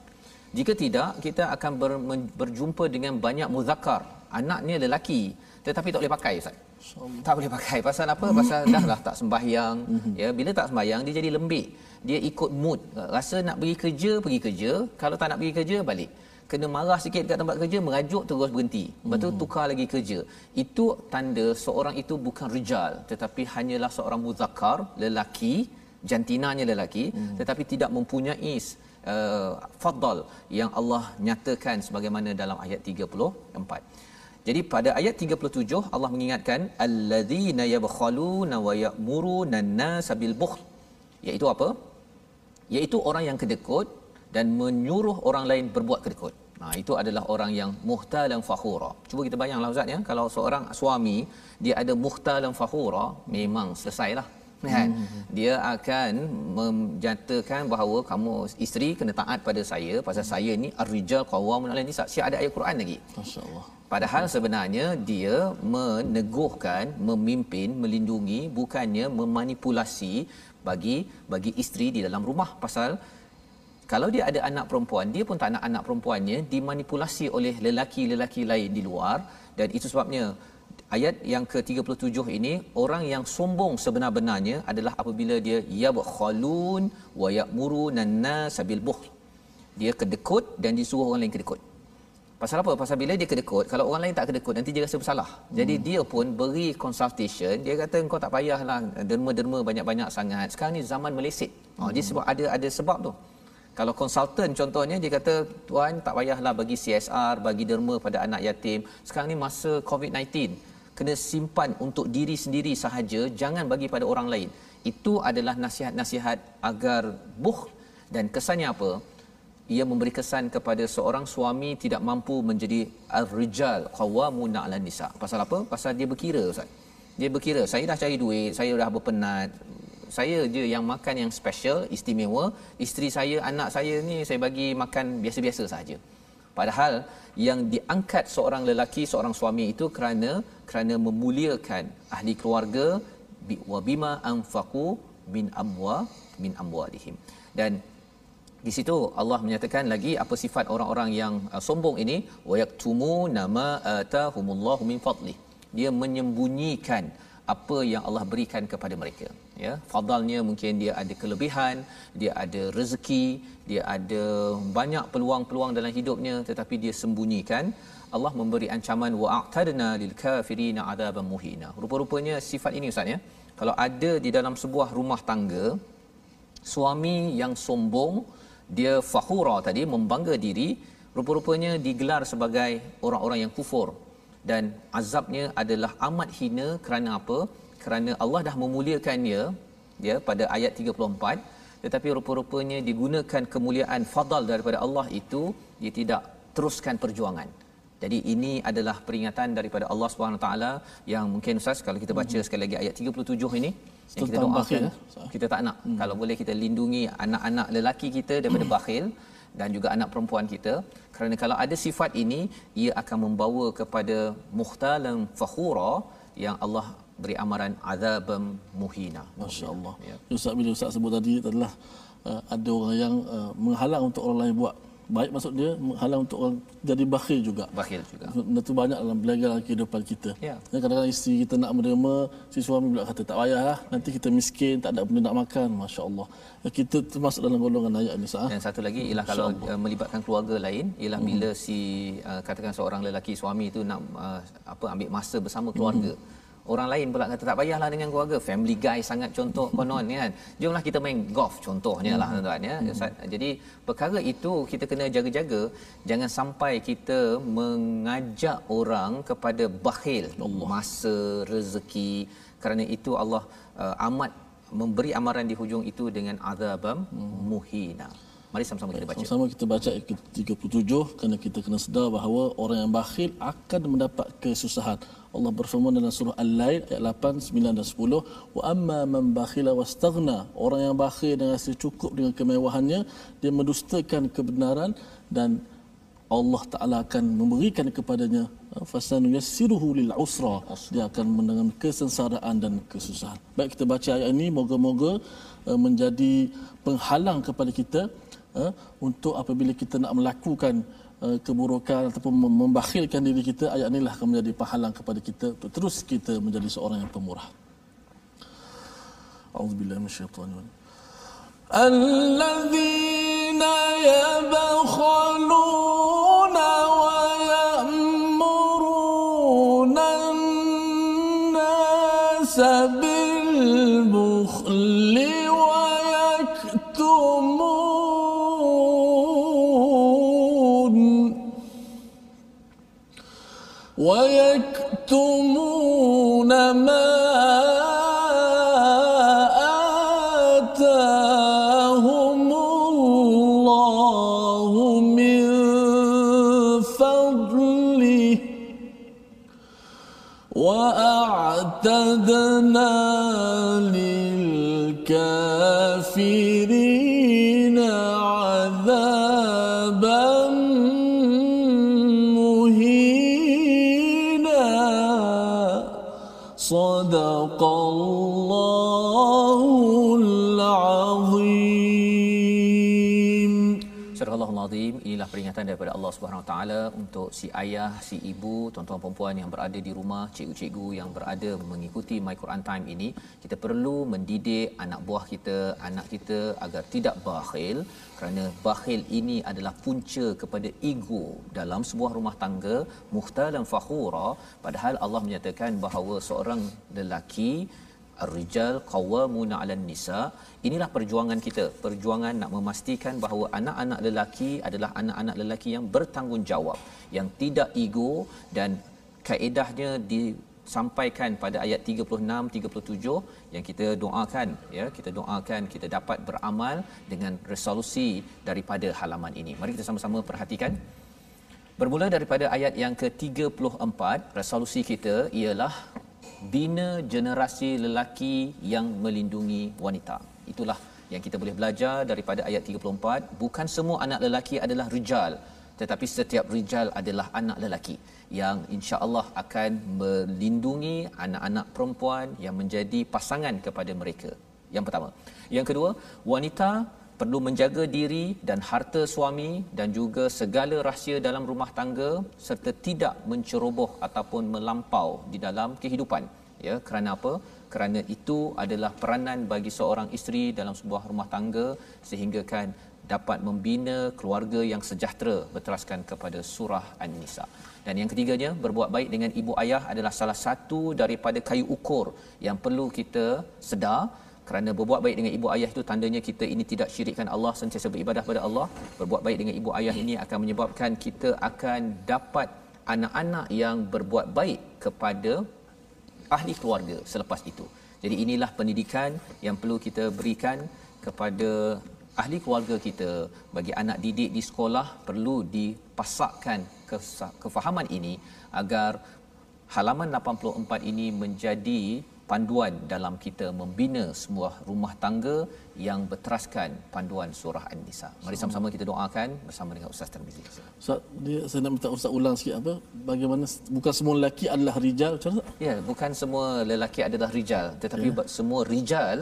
Jika tidak, kita akan ber, berjumpa dengan banyak muzakkar, anaknya lelaki tetapi tak boleh pakai, ustaz. Insya-Allah. Tak boleh pakai. Pasal apa? Pasal dah lah tak sembahyang, ya. Bila tak sembahyang dia jadi lembik. Dia ikut mood. Rasa nak pergi kerja, pergi kerja. Kalau tak nak pergi kerja, balik. Kena marah sikit dekat tempat kerja, merajuk terus berhenti. Lepas tu tukar lagi kerja. Itu tanda seorang itu bukan rijal, tetapi hanyalah seorang muzakkar, lelaki, jantinanya lelaki, hmm. tetapi tidak mempunyai uh, fadl yang Allah nyatakan sebagaimana dalam ayat tiga puluh empat. Jadi pada ayat tiga puluh tujuh Allah mengingatkan allazina yabkhaluna wa ya'muruna an-nas bil bukhl, iaitu apa? Iaitu orang yang kedekut dan menyuruh orang lain berbuat kedekut. Nah, itu adalah orang yang muhtalan fakhura. Cuba kita bayanglah, ustaz, ya, kalau seorang suami dia ada muhtalan fakhura, memang selesailah, kan. Hmm. Dia akan menjatakan bahawa kamu isteri kena taat pada saya pasal hmm. saya ni ar-rijal qawamun 'ala nisa. Siap ada ayat Quran lagi. Masya-Allah. Padahal sebenarnya dia meneguhkan, memimpin, melindungi, bukannya memanipulasi bagi bagi isteri di dalam rumah. Pasal kalau dia ada anak perempuan, dia pun tak nak anak perempuannya dimanipulasi oleh lelaki-lelaki lain di luar. Dan itu sebabnya ayat yang ke tiga puluh tujuh ini, orang yang sombong sebenar-benarnya adalah apabila dia yabkhalun wa ya'muruna an-nas bil bukhl. Dia kedekut dan disuruh orang lain kedekut. Pasal apa? Pasal bila dia kedekut, kalau orang lain tak kedekut nanti dia rasa bersalah. Jadi hmm. dia pun beri consultation, dia kata kau tak payahlah derma-derma banyak-banyak sangat. Sekarang ni zaman meleset. Ha hmm. dia sebab ada ada sebab tu. Kalau konsultan contohnya dia kata tuan tak payahlah bagi C S R, bagi derma pada anak yatim. Sekarang ni masa covid sembilan belas, kena simpan untuk diri sendiri sahaja, jangan bagi pada orang lain. Itu adalah nasihat-nasihat agar buh, dan kesannya apa? Ia memberi kesan kepada seorang suami tidak mampu menjadi ar-rijal qawwamuna 'alan nisa. Pasal apa? Pasal dia berkira, Ustaz. Dia berkira, saya dah cari duit, saya dah berpenat, saya je yang makan yang special, istimewa, isteri saya, anak saya ni saya bagi makan biasa-biasa sahaja. Padahal yang diangkat seorang lelaki, seorang suami itu kerana kerana memuliakan ahli keluarga wa bima anfaqu min amwa min amwalihim. Dan di situ Allah menyatakan lagi apa sifat orang-orang yang uh, sombong ini, wa yaktumu nama atahumullahu min fadli. Dia menyembunyikan apa yang Allah berikan kepada mereka, ya. Fadalnya mungkin dia ada kelebihan, dia ada rezeki, dia ada banyak peluang-peluang dalam hidupnya, tetapi dia sembunyikan. Allah memberi ancaman wa'tadna lil kafirina adaban muhina. Rupa-rupanya sifat ini, Ustaz, ya, kalau ada di dalam sebuah rumah tangga, suami yang sombong, dia fakhura tadi, membangga diri, rupa-rupanya digelar sebagai orang-orang yang kufur, dan azabnya adalah amat hina. Kerana apa? Kerana Allah dah memuliakannya, ya, pada ayat tiga puluh empat, tetapi rupa-rupanya digunakan kemuliaan fadal daripada Allah itu, dia tidak teruskan perjuangan. Jadi ini adalah peringatan daripada Allah Subhanahu Wa Taala yang mungkin, Ustaz, kalau kita baca sekali lagi ayat tiga puluh tujuh ini, yang kita doakan, kita tak nak, hmm. kalau boleh kita lindungi anak-anak lelaki kita daripada bakhil, dan juga anak perempuan kita, kerana kalau ada sifat ini ia akan membawa kepada mukhtalan fakhura yang Allah beri amaran azabam muhina. Masya-Allah. Ya. Ustaz, bila Ustaz sebut tadi adalah uh, ada orang yang uh, menghalang untuk orang lain buat baik, maksud dia menghalang untuk orang jadi bakhil juga. Bakhil juga. Benda tu banyak dalam belakang kehidupan kita. Ya. Kadang-kadang isteri kita nak menerima, si suami pula kata tak payahlah, nanti kita miskin, tak ada benda nak makan. Masya-Allah. Kita termasuk dalam golongan ayat ni, Ustaz. Dan satu lagi ialah kalau uh, melibatkan keluarga lain, ialah hmm. bila si uh, katakan seorang lelaki suami tu nak uh, apa ambil masa bersama keluarga. Hmm. Orang lain pula kata tak payahlah dengan keluarga, family guy sangat contoh konon, kan. Jomlah kita main golf contohnya lah, tuan-tuan, ya. Jadi perkara itu kita kena jaga-jaga, jangan sampai kita mengajak orang kepada bakhil masa, rezeki. Kerana itu Allah uh, amat memberi amaran di hujung itu dengan azabam muhina. Mari sama-sama kita baca. Sama-sama kita baca tiga puluh tujuh, kerana kita kena sedar bahawa orang yang bakhil akan mendapat kesusahan. Allah berfirman dalam surah Al-Lail ayat lapan, sembilan dan sepuluh, wa amma man bakhila wastaghna, orang yang bakhil dan rasa cukup dengan kemewahannya, dia mendustakan kebenaran, dan Allah Taala akan memberikan kepadanya fasanu yassiruhu lil usra, dia akan menanggung kesengsaraan dan kesusahan. Baik, kita baca ayat ini moga-moga menjadi penghalang kepada kita untuk apabila kita nak melakukan keburukan ataupun membakhilkan diri kita. Ayat inilah akan menjadi penghalang kepada kita untuk terus kita menjadi seorang yang pemurah. Auzubillahi minasyaitanir rajim. Allazina yabkhuluna wa ya'muruna an-nasa bil bukhli wa yaktumun وَيَكْتُمُونَ مَا آتَاهُمُ اللَّهُ مِنْ فَضْلِهِ وَأَعْتَدْنَا لِلْكَافِرِينَ عَذَابًا Sadaqallahul Azim. Surah Al-Lail azim. Inilah peringatan daripada Allah Subhanahu Wa Taala untuk si ayah, si ibu, tuan-tuan puan-puan yang berada di rumah, cikgu-cikgu yang berada mengikuti My Quran Time ini. Kita perlu mendidik anak buah kita, anak kita agar tidak bakhil, kerana bakhil ini adalah punca kepada ego dalam sebuah rumah tangga, mukhtalan fakhura. Padahal Allah menyatakan bahawa seorang lelaki, ar-rijal qawwamuna 'alan nisa. Inilah perjuangan kita, perjuangan nak memastikan bahawa anak-anak lelaki adalah anak-anak lelaki yang bertanggungjawab, yang tidak ego. Dan kaedahnya di sampaikan pada ayat tiga puluh enam tiga puluh tujuh yang kita doakan, ya, kita doakan kita dapat beramal dengan resolusi daripada halaman ini. Mari kita sama-sama perhatikan. Bermula daripada ayat yang ke tiga puluh empat, resolusi kita ialah bina generasi lelaki yang melindungi wanita. Itulah yang kita boleh belajar daripada ayat tiga puluh empat. Bukan semua anak lelaki adalah rijal, tetapi setiap rijal adalah anak lelaki yang insya-Allah akan melindungi anak-anak perempuan yang menjadi pasangan kepada mereka. Yang pertama. Yang kedua, wanita perlu menjaga diri dan harta suami dan juga segala rahsia dalam rumah tangga, serta tidak menceroboh ataupun melampau di dalam kehidupan. Ya, kerana apa? Kerana itu adalah peranan bagi seorang isteri dalam sebuah rumah tangga, sehinggakan dapat membina keluarga yang sejahtera, berteraskan kepada surah An-Nisa. Dan yang ketiganya, berbuat baik dengan ibu ayah adalah salah satu daripada kayu ukur yang perlu kita sedar, kerana berbuat baik dengan ibu ayah itu tandanya kita ini tidak syirikkan Allah, sentiasa beribadah pada Allah. Berbuat baik dengan ibu ayah ini akan menyebabkan kita akan dapat anak-anak yang berbuat baik kepada ahli keluarga selepas itu. Jadi inilah pendidikan yang perlu kita berikan kepada ahli keluarga kita. Bagi anak didik di sekolah perlu dipasakkan kefahaman ini agar halaman lapan puluh empat ini menjadi panduan dalam kita membina sebuah rumah tangga yang berteraskan panduan surah An-Nisa. Mari sama-sama kita doakan bersama dengan Ustaz Tarmizi. Ustaz, dia, saya nak minta Ustaz ulang sikit apa? Bagaimana bukan semua lelaki adalah rijal? Ya, bukan semua lelaki adalah rijal, tetapi ya, semua rijal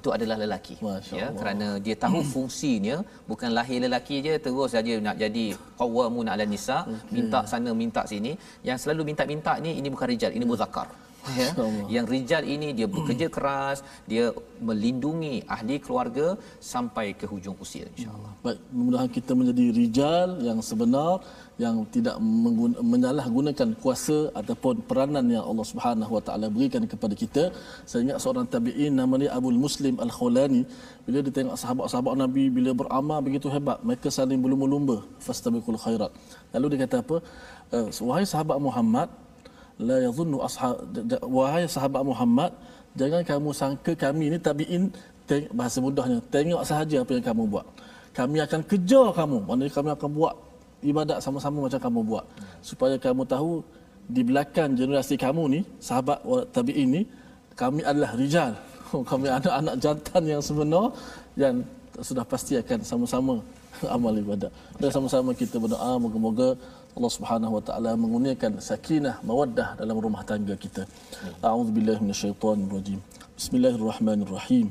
itu adalah lelaki. Masya ya Allah. Kerana dia tahu fungsinya, bukan lahir lelaki je terus saja nak jadi qawamun ala nisa, okay, minta sana minta sini, yang selalu minta-minta ni ini bukan rijal, ini muzakar. Ya. Yang rijal ini dia bekerja keras, dia melindungi ahli keluarga sampai ke hujung usia insya-Allah. Baik, mudah-mudahan kita menjadi rijal yang sebenar, yang tidak mengguna, menyalahgunakan kuasa ataupun peranan yang Allah Subhanahu Wa Taala berikan kepada kita. Saya ingat seorang tabi'in namanya Abu Muslim Al-Khulani, bila dia tengok sahabat-sahabat Nabi bila beramal begitu hebat, mereka saling berlumba-lumba fastabiqul khairat. Lalu dia kata apa? Wahai sahabat Muhammad, la yazunnu ashab, wahai sahabat Muhammad, jangan kamu sangka kami ni tabi'in, bahasa mudahnya tengok sahaja apa yang kamu buat, kami akan kejar kamu, maknanya kami akan buat ibadat sama-sama macam kamu buat, supaya kamu tahu di belakang generasi kamu ni sahabat tabi'in ni kami adalah rijal, kami anak-anak jantan yang sebenar yang sudah pasti akan sama-sama amal ibadat. Dan sama-sama kita berdoa moga-moga Allah Subhanahu Wa Taala mengurniakan sakinah mawaddah dalam rumah tangga kita. A'udzubillahi minasyaitonir rajim. Bismillahirrahmanirrahim.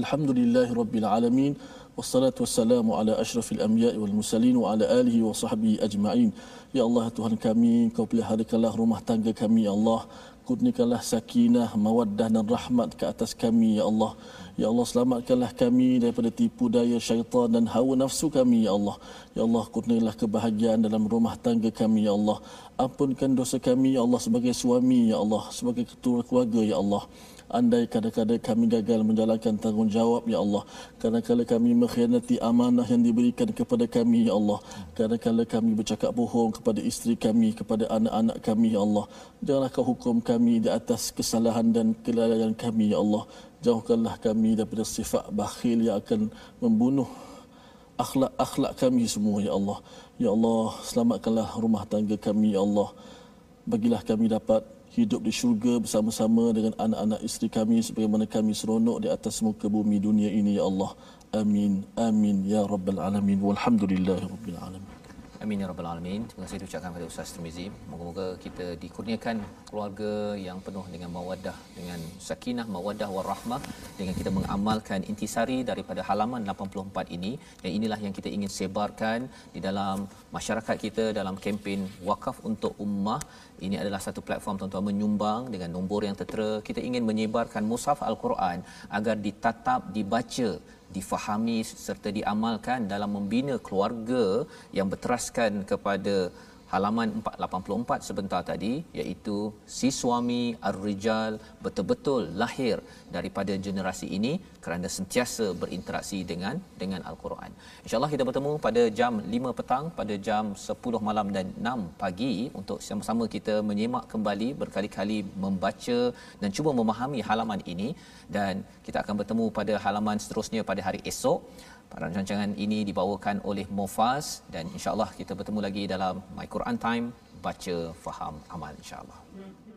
Alhamdulillahirabbil alamin. Wassalatu wassalamu ala asyrafil anbiya'i wal mursalin wa ala alihi wa sahbihi ajma'in. Ya Allah Tuhan kami, Kau peliharakanlah rumah tangga kami ya Allah. Kurniakanlah sakinah, mawaddah dan rahmat ke atas kami ya Allah. Ya Allah, selamatkanlah kami daripada tipu daya syaitan dan hawa nafsu kami ya Allah. Ya Allah, kurniakanlah kebahagiaan dalam rumah tangga kami ya Allah. Ampunkan dosa kami ya Allah sebagai suami ya Allah, sebagai ketua keluarga ya Allah. Andai kadang-kadang kami gagal menjalankan tanggungjawab ya Allah, kadang-kadang kami mengkhianati amanah yang diberikan kepada kami ya Allah, kadang-kadang kami bercakap bohong kepada isteri kami, kepada anak-anak kami ya Allah, janganlah Kau hukum kami di atas kesalahan dan kelalaian kami ya Allah. Jauhkanlah kami daripada sifat bakhil yang akan membunuh akhlak-akhlak kami semua ya Allah. Ya Allah, selamatkanlah rumah tangga kami ya Allah, bagilah kami dapat hidup di syurga bersama-sama dengan anak-anak isteri kami sebagaimana kami seronok di atas muka bumi dunia ini ya Allah. Amin, amin ya rabbal alamin, walhamdulillahirabbil alamin. Amin ya rabbal alamin. Terima kasih diucapkan kepada Ustaz Tarmizi. Moga-moga kita dikurniakan keluarga yang penuh dengan mawaddah, dengan sakinah, mawaddah warahmah, dengan kita mengamalkan intisari daripada halaman lapan puluh empat ini. Dan inilah yang kita ingin sebarkan di dalam masyarakat kita dalam kempen Wakaf Untuk Ummah. Ini adalah satu platform tuan-tuan menyumbang dengan nombor yang tertera. Kita ingin menyebarkan mushaf Al-Quran agar ditatap, dibaca, difahami serta diamalkan dalam membina keluarga yang berteraskan kepada halaman empat lapan puluh empat sebentar tadi, iaitu si suami ar-rijal betul-betul lahir daripada generasi ini kerana sentiasa berinteraksi dengan dengan Al-Quran. InsyaAllah kita bertemu pada jam lima petang, pada jam sepuluh malam dan enam pagi untuk sama-sama kita menyemak kembali, berkali-kali membaca dan cuba memahami halaman ini, dan kita akan bertemu pada halaman seterusnya pada hari esok. Rancangan ini dibawakan oleh Mufaz, dan insya-Allah kita bertemu lagi dalam My Quran Time, baca, faham, amal insya-Allah.